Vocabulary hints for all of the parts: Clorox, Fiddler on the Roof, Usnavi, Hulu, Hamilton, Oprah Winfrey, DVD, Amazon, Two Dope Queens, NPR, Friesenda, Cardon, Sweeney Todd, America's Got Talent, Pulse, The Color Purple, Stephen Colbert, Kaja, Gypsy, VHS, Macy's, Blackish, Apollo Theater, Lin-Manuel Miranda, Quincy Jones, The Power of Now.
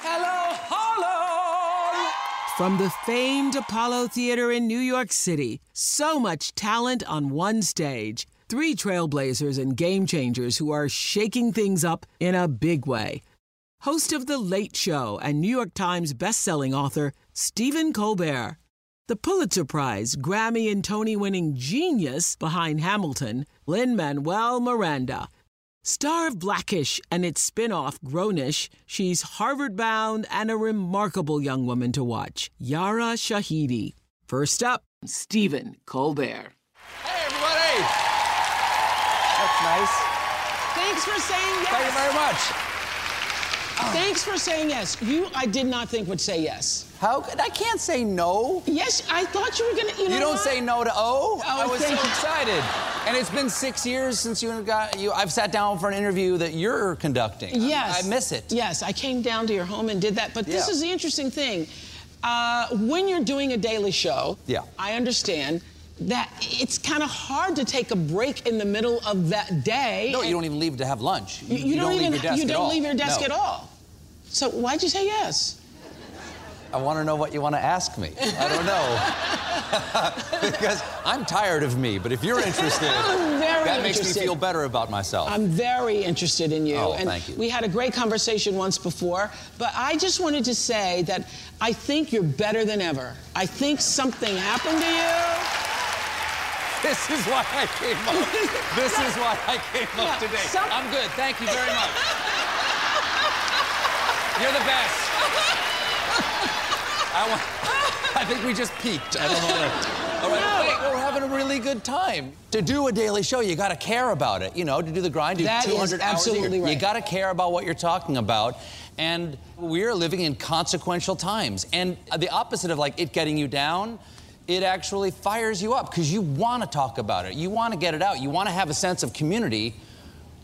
Hello, Harlem! From the famed Apollo Theater in New York City, so much talent on one stage. Three trailblazers and game changers who are shaking things up in a big way. Host of The Late Show and New York Times bestselling author Stephen Colbert. The Pulitzer Prize, Grammy and Tony-winning genius behind Hamilton, Lin-Manuel Miranda. Star of Blackish and its spin-off, Grownish, she's Harvard-bound and a remarkable young woman to watch, Yara Shahidi. First up, Stephen Colbert. Hey, everybody. That's nice. Thanks for saying yes. Thank you very much. Thanks for saying yes. You, I did not think, would say yes. How? I can't say no. Yes, I thought you were going to, you know. You don't say no to O? Oh, I was so excited. And it's been 6 years since you. I've sat down for an interview that you're conducting. Yes. I miss it. Yes, I came down to your home and did that. But this is the interesting thing. When you're doing a daily show, I understand that it's kind of hard to take a break in the middle of that day. No, you don't even leave to have lunch. You don't leave your desk at all. So why'd you say yes? I want to know what you want to ask me. I don't know. Because I'm tired of me, but if you're interested, that makes me feel better about myself. I'm very interested in you. Oh, and thank you. We had a great conversation once before, but I just wanted to say that I think you're better than ever. I think something happened to you. This is why I came up. This is why I came up today. I'm good. Thank you very much. You're the best. I think we just peaked. I don't know what. All right, no. We're having a really good time. To do a daily show, you got to care about it. You know, to do the grind, do that 200 hours a year. Right. You got to care about what you're talking about. And we're living in consequential times. And the opposite of, like, it getting you down, it actually fires you up because you want to talk about it. You want to get it out. You want to have a sense of community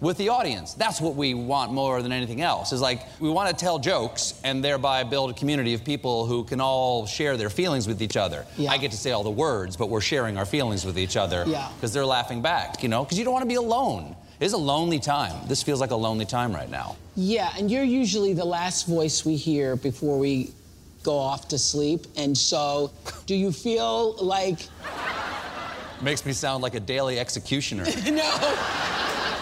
with the audience. That's what we want more than anything else. Is like, we want to tell jokes and thereby build a community of people who can all share their feelings with each other. Yeah. I get to say all the words, but we're sharing our feelings with each other because they're laughing back, you know, because you don't want to be alone. It is a lonely time. This feels like a lonely time right now. Yeah, and you're usually the last voice we hear before we go off to sleep, and so do you feel like... Makes me sound like a daily executioner. No.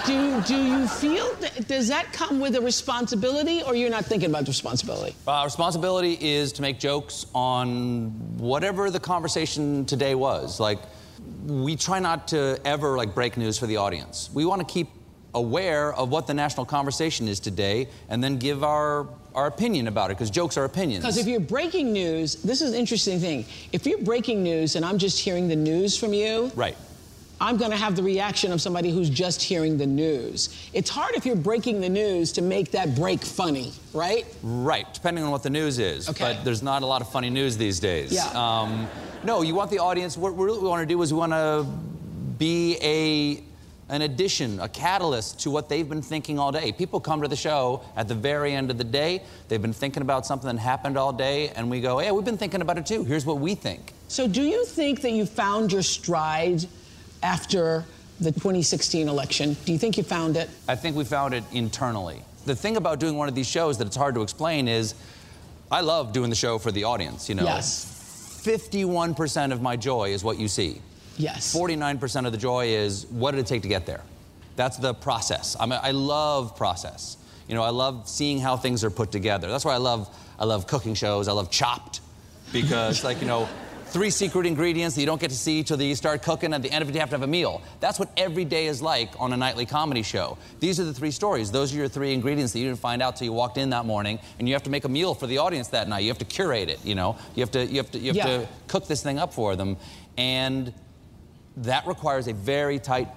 Do you feel... Does that come with a responsibility, or you're not thinking about the responsibility? Responsibility is to make jokes on whatever the conversation today was. Like, we try not to ever, like, break news for the audience. We want to keep aware of what the national conversation is today and then give our opinion about it, because jokes are opinions. Because if you're breaking news, this is an interesting thing. If you're breaking news and I'm just hearing the news from you, right, I'm going to have the reaction of somebody who's just hearing the news. It's hard if you're breaking the news to make that break funny, right? Right, depending on what the news is. Okay. But there's not a lot of funny news these days. Yeah. No, you want the audience... What we want to do is we want to be an addition, a catalyst to what they've been thinking all day. People come to the show at the very end of the day. They've been thinking about something that happened all day, and we go, hey, we've been thinking about it too. Here's what we think. So do you think that you found your stride after the 2016 election. Do you think you found it? I think we found it internally. The thing about doing one of these shows that it's hard to explain is I love doing the show for the audience, you know. Yes. 51% of my joy is what you see. Yes. 49% of the joy is what did it take to get there? That's the process. I love process. You know, I love seeing how things are put together. That's why I love cooking shows. I love Chopped because, like, you know, 3 secret ingredients that you don't get to see till you start cooking. At the end of it, you have to have a meal. That's what every day is like on a nightly comedy show. These are the 3 stories. Those are your 3 ingredients that you didn't find out till you walked in that morning, and you have to make a meal for the audience that night. You have to curate it. You know, you have to cook this thing up for them, and that requires a very tight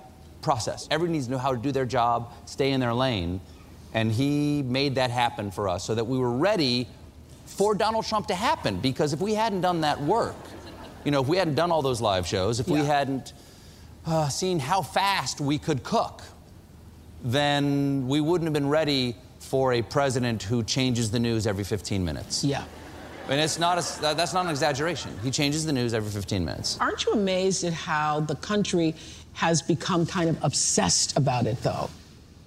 process. Everyone needs to know how to do their job, stay in their lane, and he made that happen for us so that we were ready for Donald Trump to happen. Because if we hadn't done that work, you know, if we hadn't done all those live shows, if we hadn't seen how fast we could cook, then we wouldn't have been ready for a president who changes the news every 15 minutes. Yeah. And it's not a, that's not an exaggeration. He changes the news every 15 minutes. Aren't you amazed at how the country has become kind of obsessed about it, though?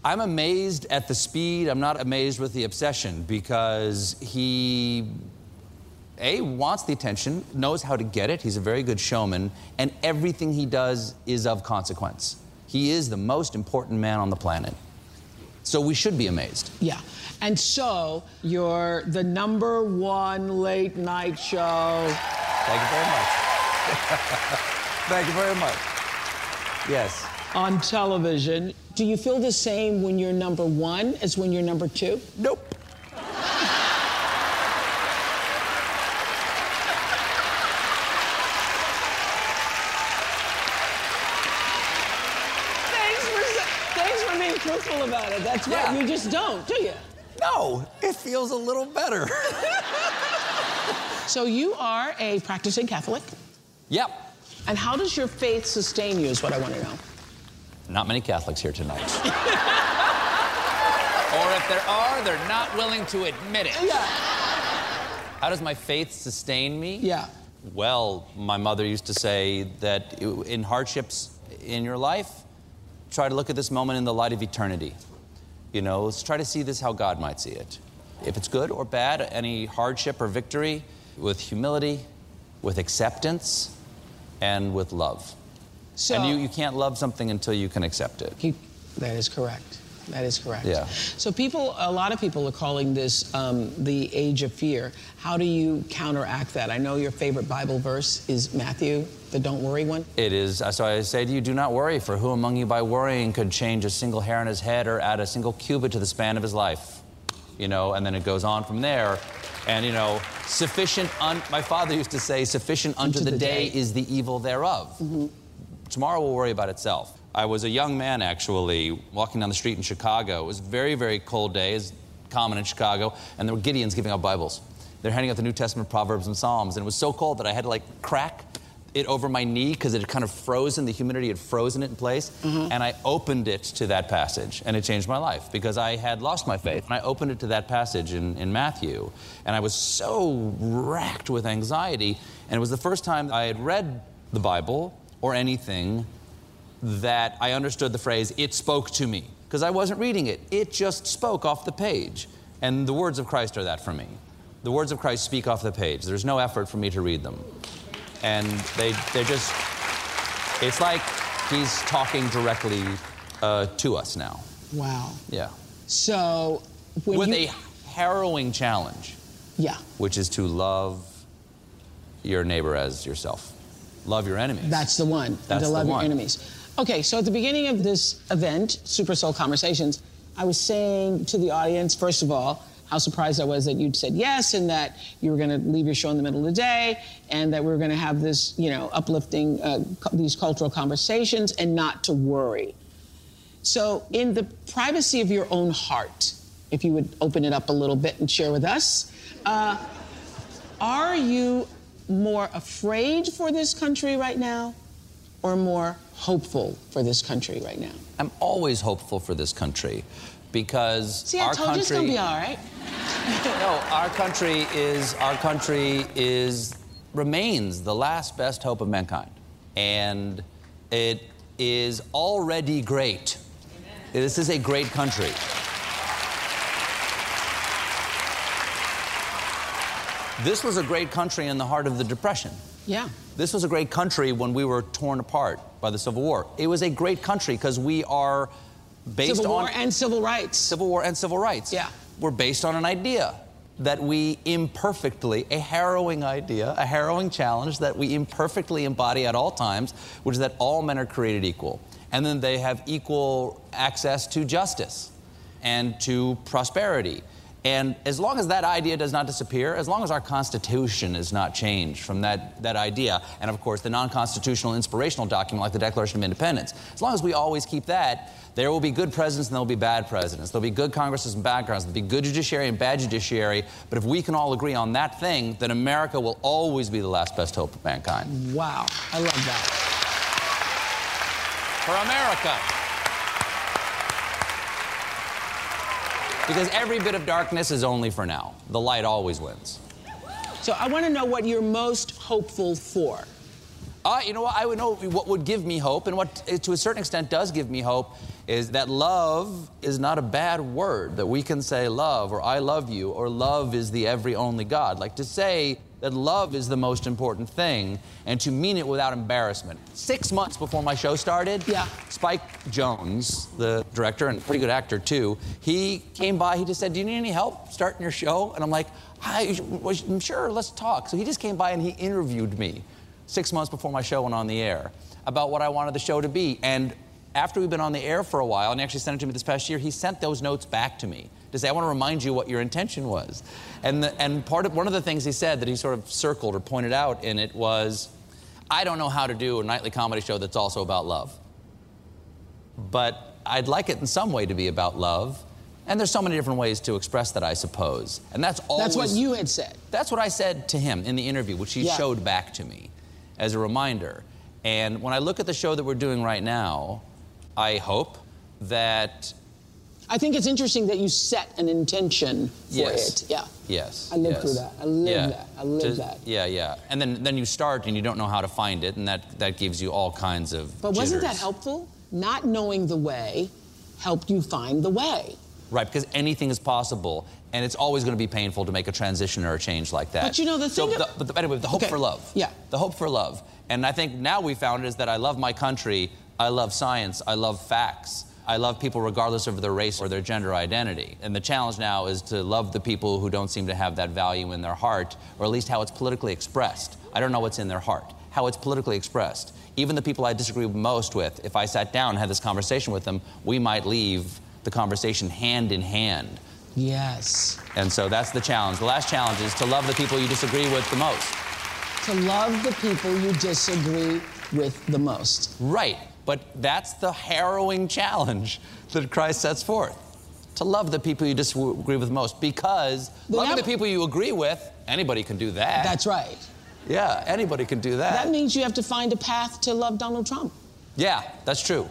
I'm amazed at the speed. I'm not amazed with the obsession, because he... A, wants the attention, knows how to get it. He's a very good showman, and everything he does is of consequence. He is the most important man on the planet. So we should be amazed. Yeah. And so you're the #1 late night show. Thank you very much. Thank you very much. Yes. On television. Do you feel the same when you're #1 as when you're #2? Nope. About it. That's right. Yeah. You just don't, do you? No. It feels a little better. So you are a practicing Catholic? Yep. And how does your faith sustain you is what I want to know. Not many Catholics here tonight. Or if there are, they're not willing to admit it. Yeah. How does my faith sustain me? Yeah. Well, my mother used to say that in hardships in your life, try to look at this moment in the light of eternity. You know, let's try to see this how God might see it. If it's good or bad, any hardship or victory, with humility, with acceptance, and with love. So, and you can't love something until you can accept it. That is correct. That is correct. Yeah. So people, a lot of people are calling this the age of fear. How do you counteract that? I know your favorite Bible verse is Matthew, the don't worry one. It is. So I say to you, do not worry, for who among you by worrying could change a single hair on his head or add a single cubit to the span of his life? You know, and then it goes on from there. And, you know, my father used to say, sufficient unto the day is the evil thereof. Mm-hmm. Tomorrow will worry about itself. I was a young man, actually, walking down the street in Chicago. It was a very, very cold day, as common in Chicago, and there were Gideons giving out Bibles. They're handing out the New Testament, Proverbs, and Psalms, and it was so cold that I had to, like, crack it over my knee because it had kind of frozen, the humidity had frozen it in place, and I opened it to that passage, and it changed my life because I had lost my faith. And I opened it to that passage in Matthew, and I was so racked with anxiety, and it was the first time I had read the Bible or anything that I understood the phrase, it spoke to me, because I wasn't reading it. It just spoke off the page. And the words of Christ are that for me. The words of Christ speak off the page. There's no effort for me to read them. And they're just, it's like he's talking directly to us now. Wow. Yeah. So when with a harrowing challenge. Yeah. Which is to love your neighbor as yourself. Love your enemies. That's the one. That's the love your enemies. Okay, so at the beginning of this event, Super Soul Conversations, I was saying to the audience, first of all, how surprised I was that you'd said yes, and that you were going to leave your show in the middle of the day, and that we were going to have this, you know, uplifting, these cultural conversations, and not to worry. So in the privacy of your own heart, if you would open it up a little bit and share with us, are you more afraid for this country right now, or more hopeful for this country right now? I'm always hopeful for this country, because our country... See, I told you it's gonna be all right. No, our country remains the last best hope of mankind. And it is already great. Amen. This is a great country. This was a great country in the heart of the Depression. Yeah. This was a great country when we were torn apart by the Civil War. It was a great country because we are based on... Civil War and civil rights. Civil War and civil rights. Yeah. We're based on an idea that we imperfectly, a harrowing idea, a harrowing challenge that we imperfectly embody at all times, which is that all men are created equal. And then they have equal access to justice and to prosperity. And as long as that idea does not disappear, as long as our Constitution is not changed from that idea, and of course the non-constitutional inspirational document like the Declaration of Independence, as long as we always keep that, there will be good presidents and there will be bad presidents. There will be good Congresses and bad Congresses. There will be good judiciary and bad judiciary. But if we can all agree on that thing, then America will always be the last best hope of mankind. Wow. I love that. For America. Because every bit of darkness is only for now. The light always wins. So I want to know what you're most hopeful for. You know what? I would know what would give me hope, and what, to a certain extent, does give me hope, is that love is not a bad word, that we can say love, or I love you, or love is the every only God. Like, to say that love is the most important thing, and to mean it without embarrassment. 6 months before my show started, yeah. Spike Jones, the director and pretty good actor too, he came by, he just said, do you need any help starting your show? And I'm like, I'm sure, let's talk. So he just came by and he interviewed me 6 months before my show went on the air about what I wanted the show to be. And after we've been on the air for a while, and he actually sent it to me this past year, he sent those notes back to me to say, I want to remind you what your intention was. And one of the things he said that he sort of circled or pointed out in it was, I don't know how to do a nightly comedy show that's also about love. But I'd like it in some way to be about love. And there's so many different ways to express that, I suppose. And that's always... That's what you had said. That's what I said to him in the interview, which he showed back to me as a reminder. And when I look at the show that we're doing right now, I hope that... I think it's interesting that you set an intention for it. Yeah. Yes. I live through that. I live that. I live that. Yeah, yeah. And then you start and you don't know how to find it, and that gives you all kinds of But wasn't jitters. That helpful? Not knowing the way helped you find the way. Right, because anything is possible, and it's always going to be painful to make a transition or a change like that. But you know, the thing... Anyway, the hope for love. Yeah. The hope for love. And I think now we found is that I love my country, I love science, I love facts. I love people regardless of their race or their gender identity. And the challenge now is to love the people who don't seem to have that value in their heart, or at least how it's politically expressed. I don't know what's in their heart, how it's politically expressed. Even the people I disagree most with, if I sat down and had this conversation with them, we might leave the conversation hand in hand. Yes. And so that's the challenge. The last challenge is to love the people you disagree with the most. To love the people you disagree with the most. Right. But that's the harrowing challenge that Christ sets forth. To love the people you disagree with most, because loving the people you agree with, anybody can do that. That's right. Yeah, anybody can do that. That means you have to find a path to love Donald Trump. Yeah, that's true.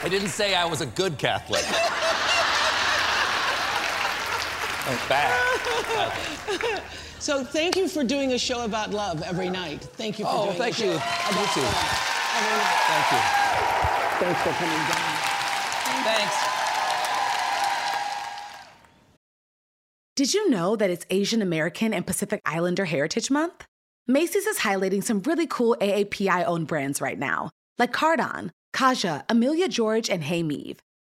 I didn't say I was a good Catholic. I'm bad. So thank you for doing a show about love every night. Thank you for doing a show about love every night. Thank you. Thanks for coming down. Thanks. Did you know that it's Asian American and Pacific Islander Heritage Month? Macy's is highlighting some really cool AAPI-owned brands right now, like Cardon, Kaja, Amelia George, and Hey Meave.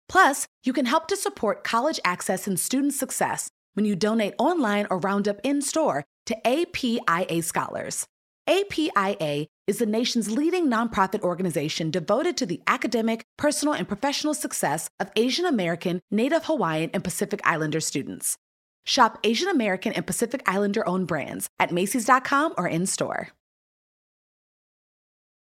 Plus, you can help to support college access and student success when you donate online or round up in-store to APIA Scholars. APIA is the nation's leading nonprofit organization devoted to the academic, personal, and professional success of Asian American, Native Hawaiian, and Pacific Islander students. Shop Asian American and Pacific Islander-owned brands at Macy's.com or in-store.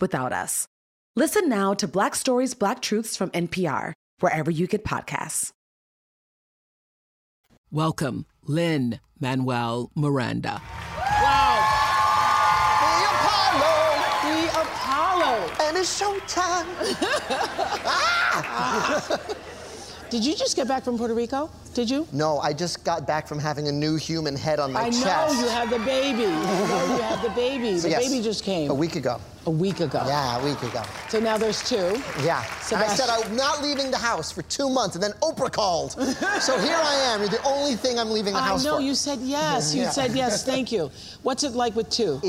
without us. Listen now to Black Stories, Black Truths from NPR, wherever you get podcasts. Welcome, Lin-Manuel Miranda. Wow! The Apollo! And it's showtime! Did you just get back from Puerto Rico? Did you? No, I just got back from having a new human head on my chest. I know, you had the baby. So the baby just came. A week ago. Yeah, a week ago. So now there's two. Yeah. Sebastian. And I said I'm not leaving the house for 2 months, and then Oprah called. So here I am. You're the only thing I'm leaving the house for. I know, you said yes. You said yes, thank you. What's it like with two?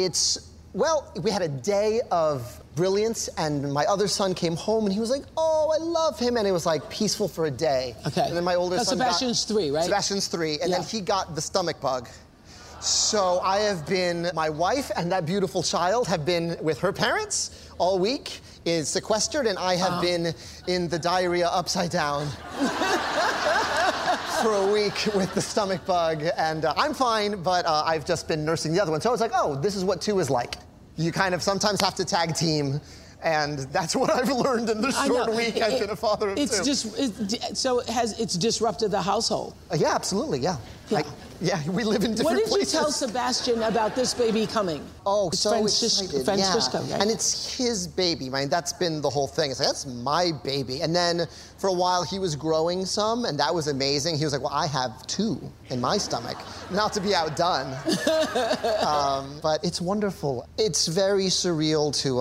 Well, we had a day of brilliance, and my other son came home, and he was like, oh, I love him, and it was like peaceful for a day. Okay. And then my older son Sebastian's three, and then he got the stomach bug. So I have been, my wife and that beautiful child have been with her parents all week, is sequestered, and I have been in the diarrhea upside down. For a week with the stomach bug, and I'm fine, but I've just been nursing the other one. So I was like, oh, this is what two is like. You kind of sometimes have to tag team, and that's what I've learned in the short week I've been a father of two. So it's disrupted the household. Yeah, absolutely, yeah. We live in different places. What did you tell Sebastian about this baby coming? Oh, so excited. Francisco, right? And it's his baby. I mean, that's been the whole thing. It's like, that's my baby. And then for a while, he was growing some, and that was amazing. He was like, well, I have two in my stomach, not to be outdone. But it's wonderful. It's very surreal to,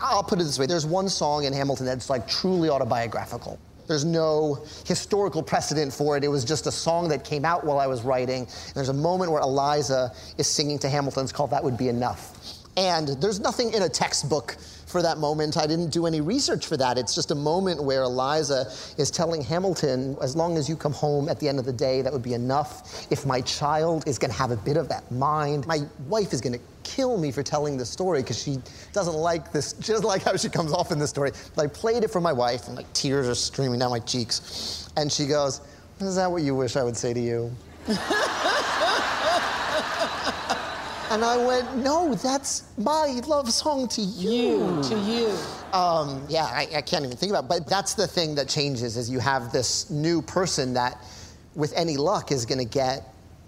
I'll put it this way. There's one song in Hamilton that's like truly autobiographical. There's no historical precedent for it. It was just a song that came out while I was writing. And there's a moment where Eliza is singing to Hamilton's call, That Would Be Enough. And there's nothing in a textbook for that moment. I didn't do any research for that. It's just a moment where Eliza is telling Hamilton, as long as you come home at the end of the day, that would be enough. If my child is going to have a bit of that mind, my wife is going to kill me for telling this story because she doesn't like this. She doesn't like how she comes off in this story. But I played it for my wife, and like tears are streaming down my cheeks. And she goes, is that what you wish I would say to you? And I went, no, that's my love song to you. I can't even think about it. But that's the thing that changes, is you have this new person that, with any luck, is going to get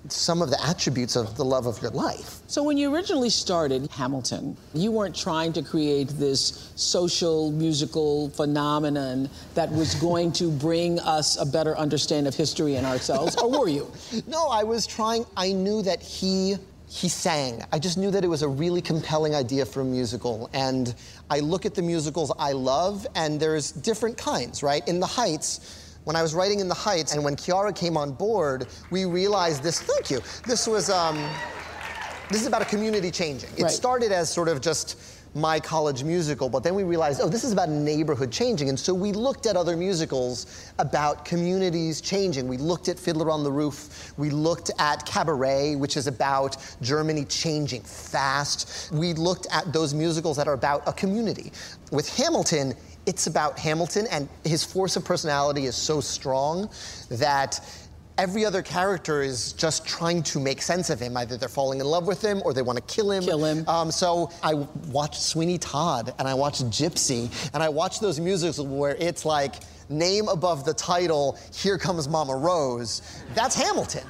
some of the attributes of the love of your life. So when you originally started Hamilton, you weren't trying to create this social, musical phenomenon that was going to bring us a better understanding of history and ourselves, or were you? No, I was trying. I knew that he sang. I just knew that it was a really compelling idea for a musical. And I look at the musicals I love, and there's different kinds, right? In the Heights, when I was writing In the Heights, and when Kiara came on board, we realized this, thank you, this is about a community changing. It started as sort of just my college musical, but then we realized, oh, this is about a neighborhood changing. And so we looked at other musicals about communities changing. We looked at Fiddler on the Roof. We looked at Cabaret, which is about Germany changing fast. We looked at those musicals that are about a community. With Hamilton, it's about Hamilton, and his force of personality is so strong that every other character is just trying to make sense of him. Either they're falling in love with him, or they want to kill him. So I watched Sweeney Todd, and I watched Gypsy, and I watched those musicals where it's like, name above the title, here comes Mama Rose. That's Hamilton.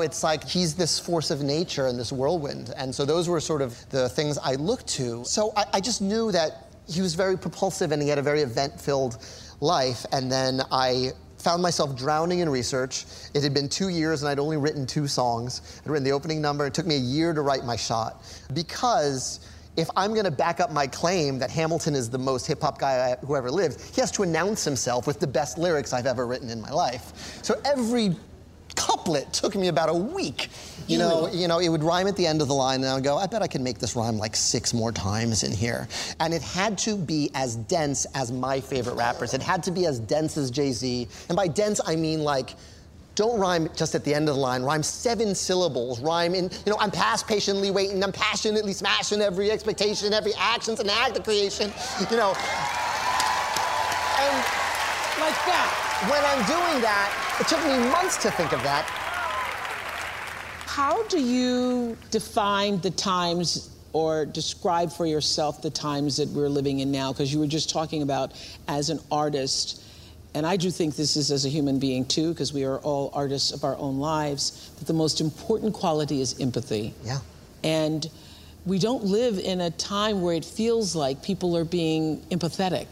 It's like he's this force of nature and this whirlwind. And so those were sort of the things I looked to. So I just knew that he was very propulsive, and he had a very event-filled life. And then I found myself drowning in research. It had been 2 years, and I'd only written 2 songs. I'd written the opening number. It took me a year to write my shot. Because if I'm going to back up my claim that Hamilton is the most hip-hop guy who ever lived, he has to announce himself with the best lyrics I've ever written in my life. So every couple couplet took me about a week. You know, it would rhyme at the end of the line, and I would go, I bet I can make this rhyme like 6 more times in here. And it had to be as dense as my favorite rappers. It had to be as dense as Jay-Z. And by dense, I mean like, don't rhyme just at the end of the line. Rhyme 7 syllables. Rhyme in, you know, I'm past patiently waiting. I'm passionately smashing every expectation. Every action's an act of creation. You know. And like that. When I'm doing that, it took me months to think of that. How do you define the times or describe for yourself the times that we're living in now? Because you were just talking about as an artist, and I do think this is as a human being too, because we are all artists of our own lives, that the most important quality is empathy. Yeah. And we don't live in a time where it feels like people are being empathetic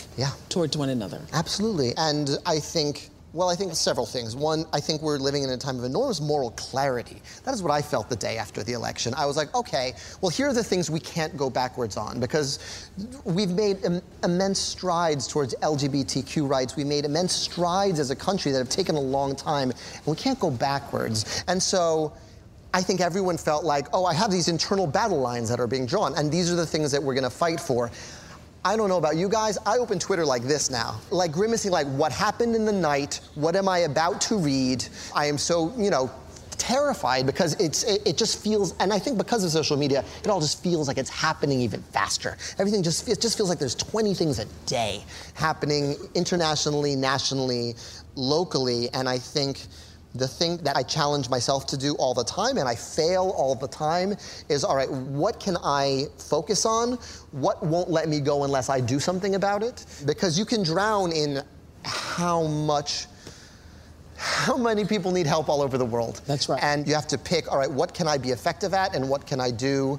towards one another. Absolutely. And I think... well, I think several things. One, I think we're living in a time of enormous moral clarity. That is what I felt the day after the election. I was like, okay, well, here are the things we can't go backwards on, because we've made immense strides towards LGBTQ rights. We made immense strides as a country that have taken a long time, and we can't go backwards. And so I think everyone felt like, oh, I have these internal battle lines that are being drawn, and these are the things that we're going to fight for. I don't know about you guys, I open Twitter like this now. Like grimacing, like, what happened in the night? What am I about to read? I am so, you know, terrified because it just feels, and I think because of social media, it all just feels like it's happening even faster. Everything just, it just feels like there's 20 things a day happening internationally, nationally, locally, and I think the thing that I challenge myself to do all the time, and I fail all the time, is, all right, what can I focus on? What won't let me go unless I do something about it? Because you can drown in how many people need help all over the world. That's right. And you have to pick, all right, what can I be effective at and what can I do?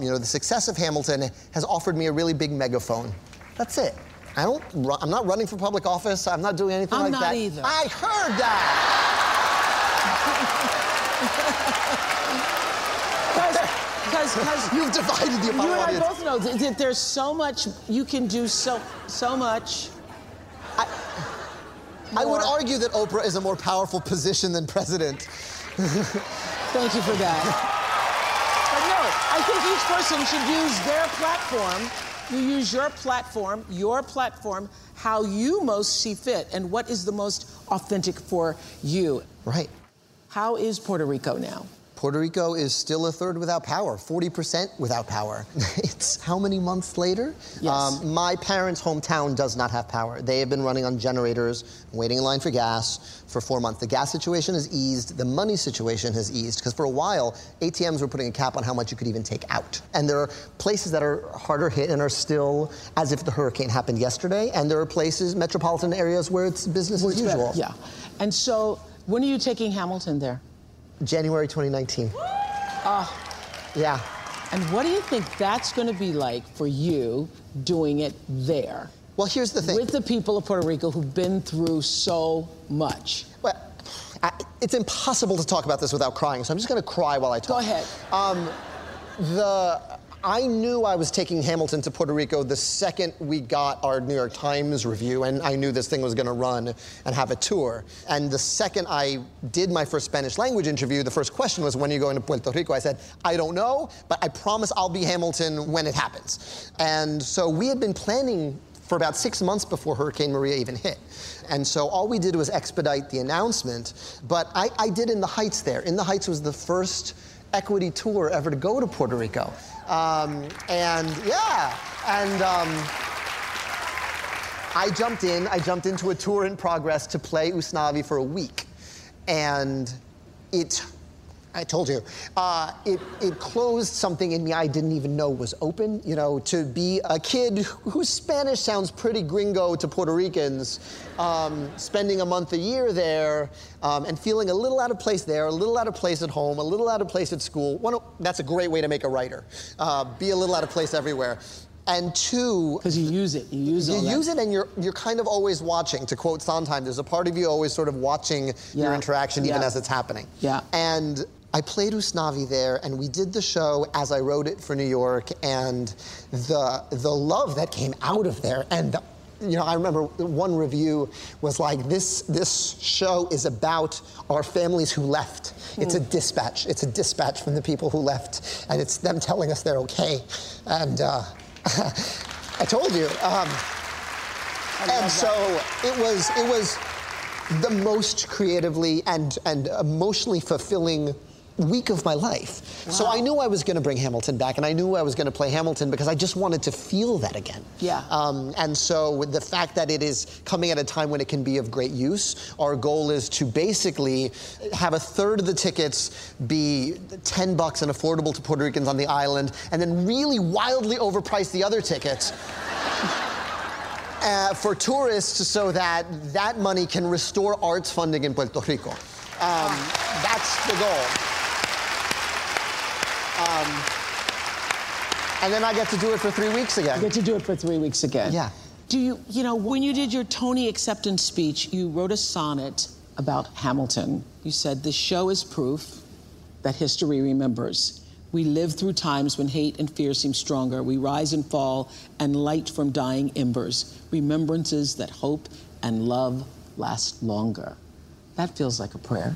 You know, the success of Hamilton has offered me a really big megaphone. That's it. I'm not running for public office. I'm not doing anything like that. I'm not either. I heard that. Because you've divided the Apollo audience. You and I both know that there's so much you can do, so much. I would argue that Oprah is a more powerful position than president. Thank you for that. But no, I think each person should use their platform. You use your platform, how you most see fit, and what is the most authentic for you. Right. How is Puerto Rico now? Puerto Rico is still a third without power, 40% without power. It's how many months later? Yes. My parents' hometown does not have power. They have been running on generators, waiting in line for gas for 4 months. The gas situation has eased. The money situation has eased, because for a while, ATMs were putting a cap on how much you could even take out. And there are places that are harder hit and are still as if the hurricane happened yesterday. And there are places, metropolitan areas, where it's business as usual. Yeah. And so, when are you taking Hamilton there? January 2019. Yeah. And what do you think that's going to be like for you doing it there? Well, here's the thing. With the people of Puerto Rico who've been through so much. Well, it's impossible to talk about this without crying, so I'm just going to cry while I talk. Go ahead. I knew I was taking Hamilton to Puerto Rico the second we got our New York Times review, and I knew this thing was going to run and have a tour. And the second I did my first Spanish language interview, the first question was, when are you going to Puerto Rico? I said, I don't know, but I promise I'll be Hamilton when it happens. And so we had been planning for about 6 months before Hurricane Maria even hit. And so all we did was expedite the announcement, but I did In the Heights there. In the Heights was the first equity tour ever to go to Puerto Rico. I jumped into a tour in progress to play Usnavi for a week. And I told you, it closed something in me I didn't even know was open. You know, to be a kid whose Spanish sounds pretty gringo to Puerto Ricans, spending a month a year there, and feeling a little out of place there, a little out of place at home, a little out of place at school. One, that's a great way to make a writer. Be a little out of place everywhere. And two, because you use it, and you're kind of always watching. To quote Sondheim, there's a part of you always sort of watching your interaction even as it's happening. Yeah. And I played Usnavi there, and we did the show as I wrote it for New York, and the love that came out of there, and the you know, I remember one review was like, this show is about our families who left. It's a dispatch. It's a dispatch from the people who left, and it's them telling us they're okay. And I told you. And so it was the most creatively and emotionally fulfilling week of my life. Wow. So I knew I was going to bring Hamilton back, and I knew I was going to play Hamilton because I just wanted to feel that again. Yeah. And so the fact that it is coming at a time when it can be of great use, our goal is to basically have a third of the tickets be $10 and affordable to Puerto Ricans on the island, and then really wildly overprice the other tickets. For tourists, so that that money can restore arts funding in Puerto Rico. That's the goal. And then I get to do it for 3 weeks again. You get to do it for 3 weeks again. Yeah. Do you, you know, when you did your Tony acceptance speech, you wrote a sonnet about Hamilton. You said, "The show is proof that history remembers. We live through times when hate and fear seem stronger. We rise and fall and light from dying embers. Remembrances that hope and love last longer." That feels like a prayer.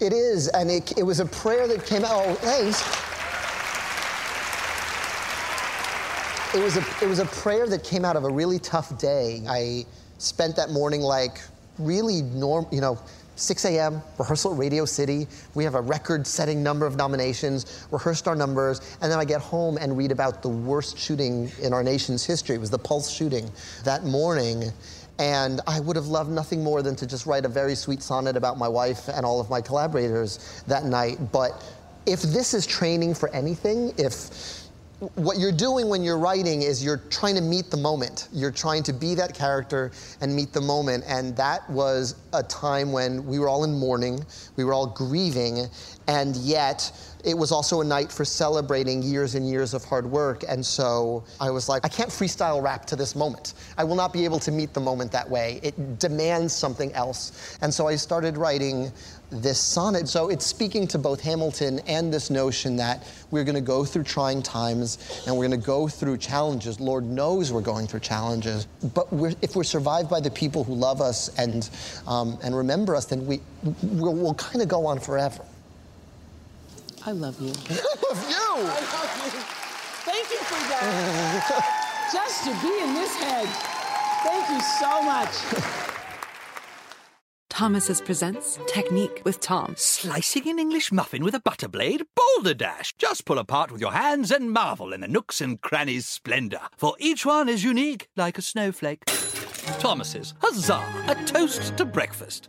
It is, and it was a prayer that came out. Oh, thanks. It was a prayer that came out of a really tough day. I spent that morning like really normal, you know, 6 a.m., rehearsal at Radio City. We have a record-setting number of nominations, rehearsed our numbers, and then I get home and read about the worst shooting in our nation's history. It was the Pulse shooting that morning, and I would have loved nothing more than to just write a very sweet sonnet about my wife and all of my collaborators that night. But if this is training for anything, if what you're doing when you're writing is you're trying to meet the moment. You're trying to be that character and meet the moment. And that was a time when we were all in mourning, we were all grieving, and yet it was also a night for celebrating years and years of hard work. And so I was like, I can't freestyle rap to this moment. I will not be able to meet the moment that way. It demands something else. And so I started writing this sonnet. So it's speaking to both Hamilton and this notion that we're going to go through trying times and we're going to go through challenges. Lord knows we're going through challenges. But if we're survived by the people who love us and remember us, then we'll kind of go on forever. I love you. I love you! I love you. Thank you for that. Just to be in this head. Thank you so much. Thomas's presents Technique with Tom. Slicing an English muffin with a butter blade? Boulder dash! Just pull apart with your hands and marvel in the nooks and crannies' splendor. For each one is unique, like a snowflake. Thomas's, huzzah! A toast to breakfast.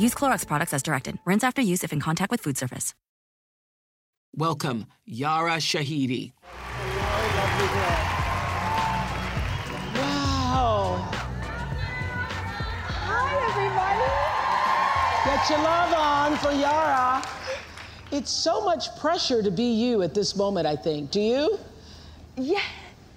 Use Clorox products as directed. Rinse after use if in contact with food surface. Welcome, Yara Shahidi. Hello, lovely girl. Wow. Hi, everybody. Get your love on for Yara. It's so much pressure to be you at this moment, I think. Do you? Yeah.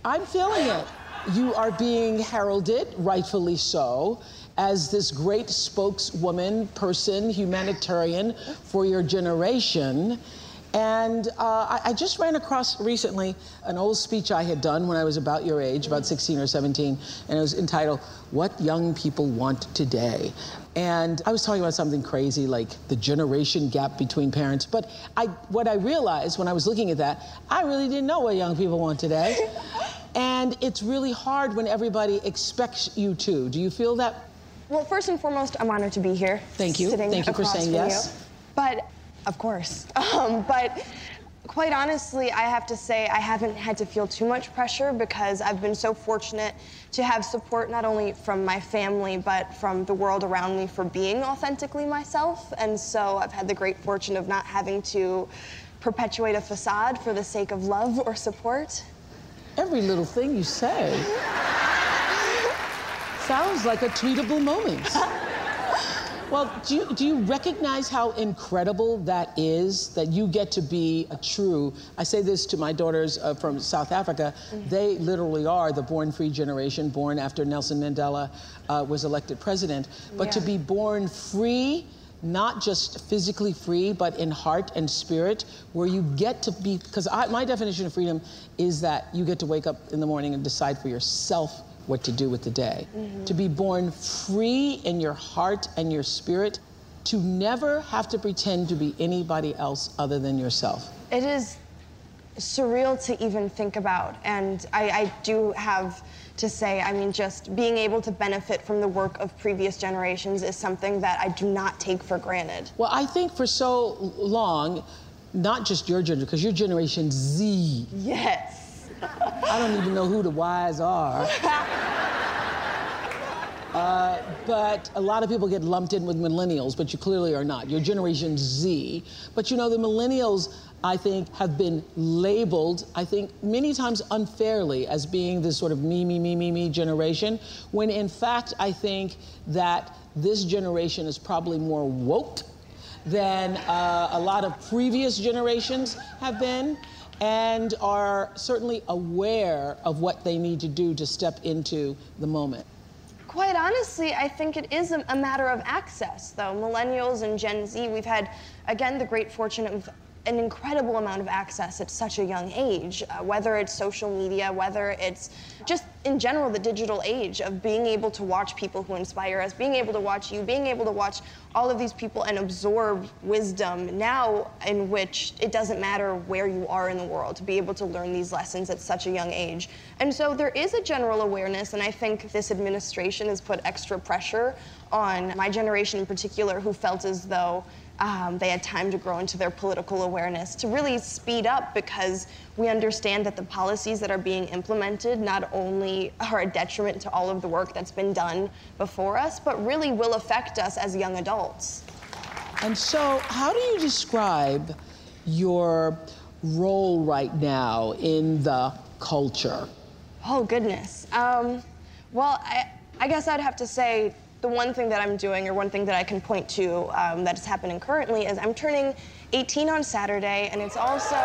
I'm feeling it. You are being heralded, rightfully so, as this great spokeswoman, person, humanitarian for your generation. And I just ran across recently an old speech I had done when I was about your age, about 16 or 17, and it was entitled, What Young People Want Today. And I was talking about something crazy like the generation gap between parents. But what I realized when I was looking at that, I really didn't know what young people want today. And it's really hard when everybody expects you to. Do you feel that? Well, first and foremost, I'm honored to be here. Thank you. Thank you for saying yes. You. But of course. But quite honestly, I have to say I haven't had to feel too much pressure because I've been so fortunate to have support not only from my family, but from the world around me for being authentically myself. And so I've had the great fortune of not having to perpetuate a facade for the sake of love or support. Every little thing you say sounds like a tweetable moment. Well, do you recognize how incredible that is, that you get to be a true... I say this to my daughters from South Africa. They literally are the born-free generation, born after Nelson Mandela was elected president. But to be born free, not just physically free, but in heart and spirit, where you get to be... Because my definition of freedom is that you get to wake up in the morning and decide for yourself what to do with the day. To be born free in your heart and your spirit, to never have to pretend to be anybody else other than yourself. It is surreal to even think about. And I do have to say, I mean, just being able to benefit from the work of previous generations is something that I do not take for granted. Well, I think for so long, not just your generation, because you're Generation Z. Yes. I don't even know who the Ys are. But a lot of people get lumped in with millennials, but you clearly are not. You're Generation Z. But you know, the millennials, I think, have been labeled, I think, many times unfairly as being this sort of me generation, when in fact, I think that this generation is probably more woke than a lot of previous generations have been, and are certainly aware of what they need to do to step into the moment. Quite honestly, I think it is a matter of access, though. Millennials and Gen Z, we've had, again, the great fortune of an incredible amount of access at such a young age, whether it's social media, whether it's just in general the digital age of being able to watch people who inspire us, being able to watch you, being able to watch all of these people and absorb wisdom now, in which it doesn't matter where you are in the world, to be able to learn these lessons at such a young age. And so there is a general awareness, and I think this administration has put extra pressure on my generation in particular, who felt as though they had time to grow into their political awareness, to really speed up, because we understand that the policies that are being implemented not only are a detriment to all of the work that's been done before us, but really will affect us as young adults. And so how do you describe your role right now in the culture? Oh, goodness. Well, I guess I'd have to say the one thing that I'm doing, or one thing that I can point to that is happening currently, is I'm turning 18 on Saturday, and it's also...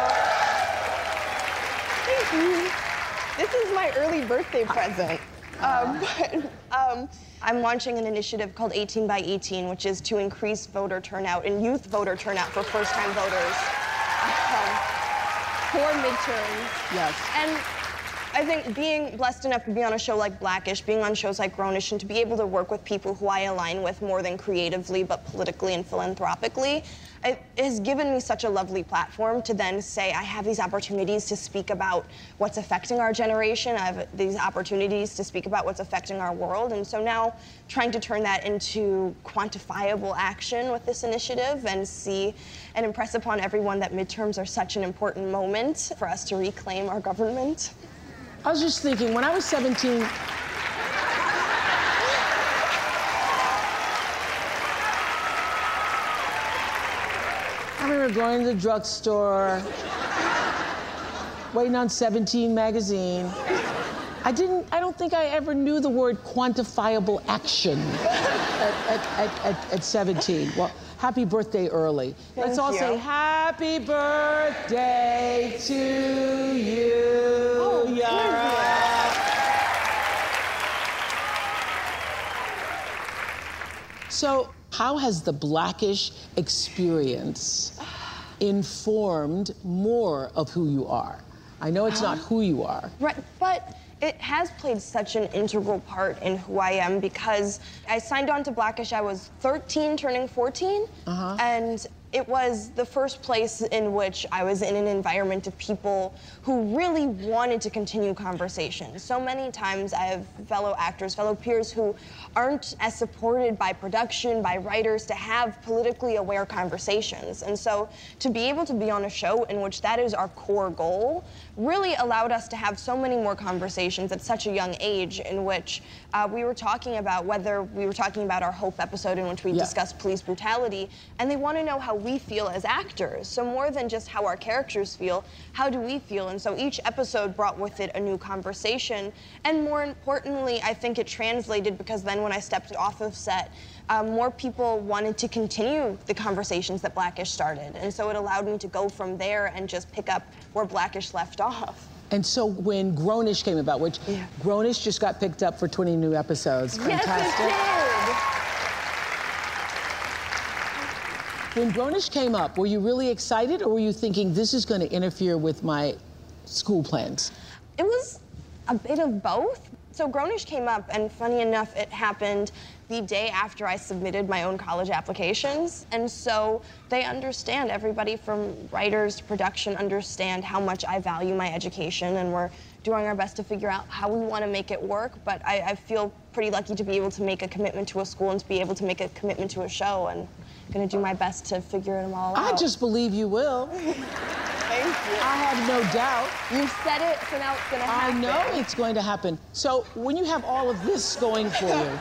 Thank you. This is my early birthday present. I'm launching an initiative called 18 by 18, which is to increase voter turnout and youth voter turnout for first-time voters for midterms. Yes. And I think being blessed enough to be on a show like Blackish, being on shows like Grownish, and to be able to work with people who I align with more than creatively, but politically and philanthropically, it has given me such a lovely platform to then say, I have these opportunities to speak about what's affecting our generation. I have these opportunities to speak about what's affecting our world. And so now trying to turn that into quantifiable action with this initiative, and see and impress upon everyone that midterms are such an important moment for us to reclaim our government. I was just thinking, when I was 17... I remember going to the drugstore, waiting on 17 magazine. I don't think I ever knew the word quantifiable action at 17. Well, happy birthday early. Let's all say happy birthday to you, Yara. So how has the Blackish experience informed more of who you are? I know it's not who you are. Right, but it has played such an integral part in who I am, because I signed on to Blackish, I was 13, turning 14, and it was the first place in which I was in an environment of people who really wanted to continue conversation. So many times I have fellow actors, fellow peers who aren't as supported by production, by writers, to have politically aware conversations. And so to be able to be on a show in which that is our core goal really allowed us to have so many more conversations at such a young age, in which we were talking about our Hope episode, in which we discussed police brutality, and they want to know how we feel as actors. So more than just how our characters feel, how do we feel? And so each episode brought with it a new conversation. And more importantly, I think it translated, because then when I stepped off of set, more people wanted to continue the conversations that Blackish started. And so it allowed me to go from there and just pick up where Blackish left off. And so when Grownish came about, which yeah. Grownish just got picked up for 20 new episodes. Fantastic. Yes, it did. When Grownish came up, were you really excited, or were you thinking, this is going to interfere with my school plans? It was a bit of both. So Grownish came up, and funny enough, it happened the day after I submitted my own college applications. And so they understand, everybody from writers to production understand how much I value my education, and we're doing our best to figure out how we want to make it work. But I feel pretty lucky to be able to make a commitment to a school and to be able to make a commitment to a show. And going to do my best to figure it all out. I just believe you will. Thank you. I have no doubt. You've said it, so now it's going to happen. I know it's going to happen. So when you have all of this going for you,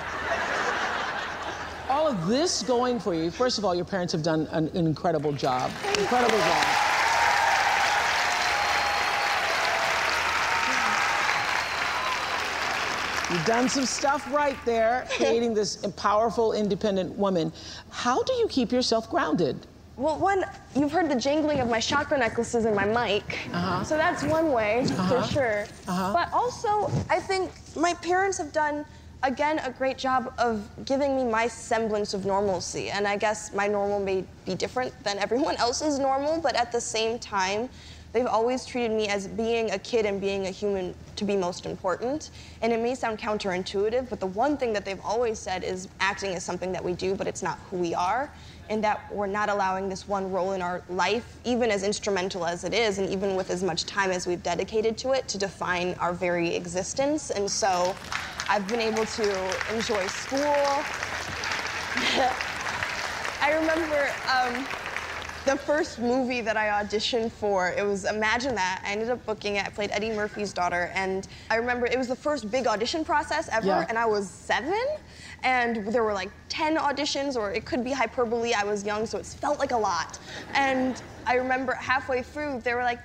all of this going for you, first of all, your parents have done an incredible job. Incredible job. You've done some stuff right there, creating this powerful, independent woman. How do you keep yourself grounded? Well, one, you've heard the jingling of my chakra necklaces and my mic. So that's one way, for sure. But also, I think my parents have done, again, a great job of giving me my semblance of normalcy. And I guess my normal may be different than everyone else's normal, but at the same time, they've always treated me as being a kid and being a human to be most important. And it may sound counterintuitive, but the one thing that they've always said is acting is something that we do, but it's not who we are, and that we're not allowing this one role in our life, even as instrumental as it is, and even with as much time as we've dedicated to it, to define our very existence. And so I've been able to enjoy school. I remember, the first movie that I auditioned for, it was Imagine That. I ended up booking it. I played Eddie Murphy's daughter, and I remember it was the first big audition process ever, and I was 7, and there were like 10 auditions, or it could be hyperbole. I was young, so it felt like a lot. And I remember halfway through, they were like,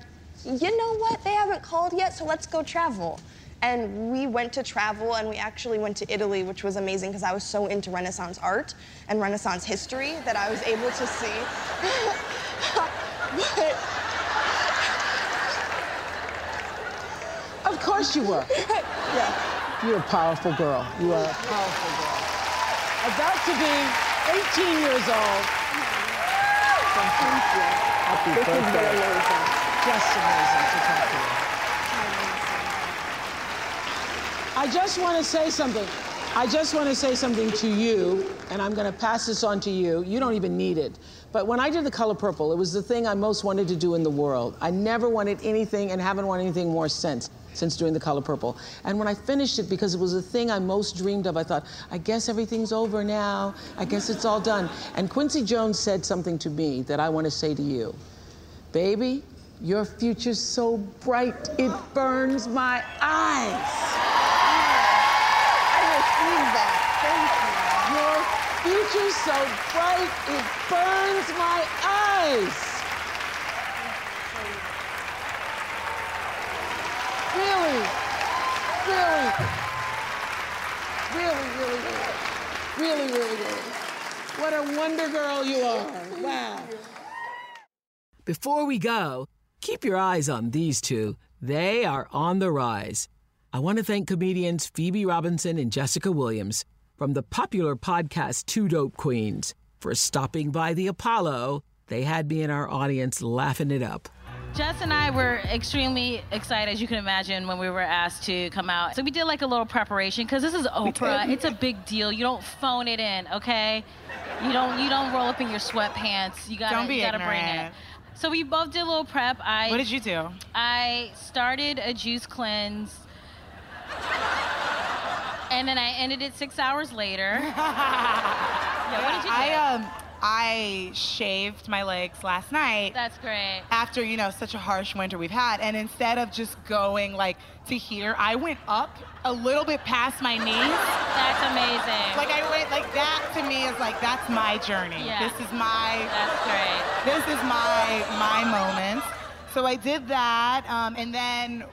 you know what? They haven't called yet, so let's go travel. And we went to travel, and we actually went to Italy, which was amazing because I was so into Renaissance art and Renaissance history that I was able to see. Of course you were. You're a powerful girl. You are a powerful girl. About to be 18 years old. Thank you. Happy birthday. This has been amazing. Just amazing to talk to you. I just want to say something. I just want to say something to you, and I'm going to pass this on to you. You don't even need it. But when I did The Color Purple, it was the thing I most wanted to do in the world. I never wanted anything and haven't wanted anything more since doing The Color Purple. And when I finished it, because it was the thing I most dreamed of, I thought, I guess everything's over now. I guess it's all done. And Quincy Jones said something to me that I want to say to you. Baby, your future's so bright, it burns my eyes. That. Thank you. Your future's so bright, it burns my eyes. Really. What a wonder girl you are. Wow. Before we go, keep your eyes on these two. They are on the rise. I want to thank comedians Phoebe Robinson and Jessica Williams from the popular podcast Two Dope Queens for stopping by the Apollo. They had me in our audience laughing it up. Jess and I were extremely excited, as you can imagine, when we were asked to come out. So we did like a little preparation, because this is Oprah. It's a big deal. You don't phone it in, okay? You don't roll up in your sweatpants. You gotta bring it. So we both did a little prep. What did you do? I started a juice cleanse. And then I ended it 6 hours later. Yeah, what did you do? I I shaved my legs last night. That's great. After, you know, such a harsh winter we've had. And instead of just going like to here, I went up a little bit past my knees. That's amazing. Like I went like that to me is like, that's my journey. Yeah. This is my, that's great. This is my moment. So I did that. And then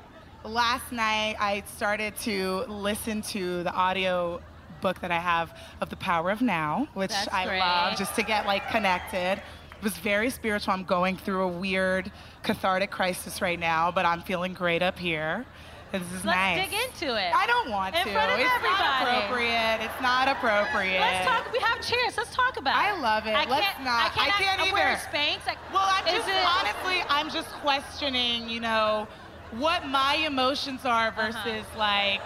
last night I started to listen to the audio book that I have of The Power of Now, which I love, just to get like connected. It was very spiritual. I'm going through a weird cathartic crisis right now, but I'm feeling great up here. This is nice. Let's dig into it. I don't want to. In front of everybody. It's not appropriate. It's not appropriate. Let's talk. We have chairs. Let's talk about it. I love it. Let's not. I can't either. Wear Spanx. Well, I'm just honestly, I'm just questioning, you know, what my emotions are versus like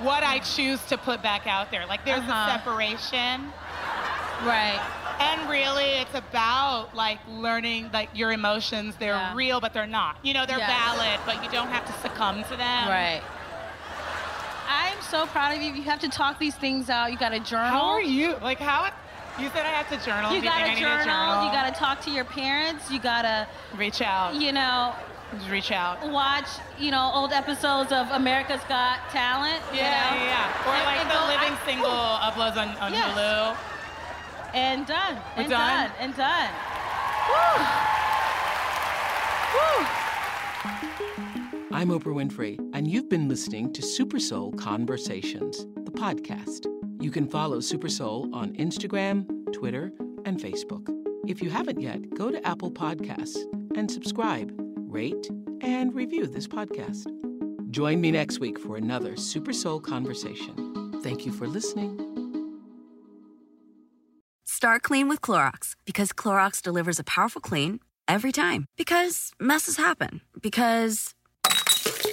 what I choose to put back out there. Like there's a separation. Right. And really it's about like learning like your emotions, they're real, but they're not. You know, they're valid, but you don't have to succumb to them. Right. I'm so proud of you. You have to talk these things out. You got to journal. How are you? Like how, you said I have to journal. You got to journal. You got to talk to your parents. You got to reach out. You know. Just reach out. Watch, you know, old episodes of America's Got Talent. Yeah, you know? Or like and the go, Living Single uploads on Hulu. And done. We're done. And done. Woo! Woo! I'm Oprah Winfrey, and you've been listening to Super Soul Conversations, the podcast. You can follow Super Soul on Instagram, Twitter, and Facebook. If you haven't yet, go to Apple Podcasts and subscribe. Rate, and review this podcast. Join me next week for another Super Soul Conversation. Thank you for listening. Start clean with Clorox, because Clorox delivers a powerful clean every time. Because messes happen. Because...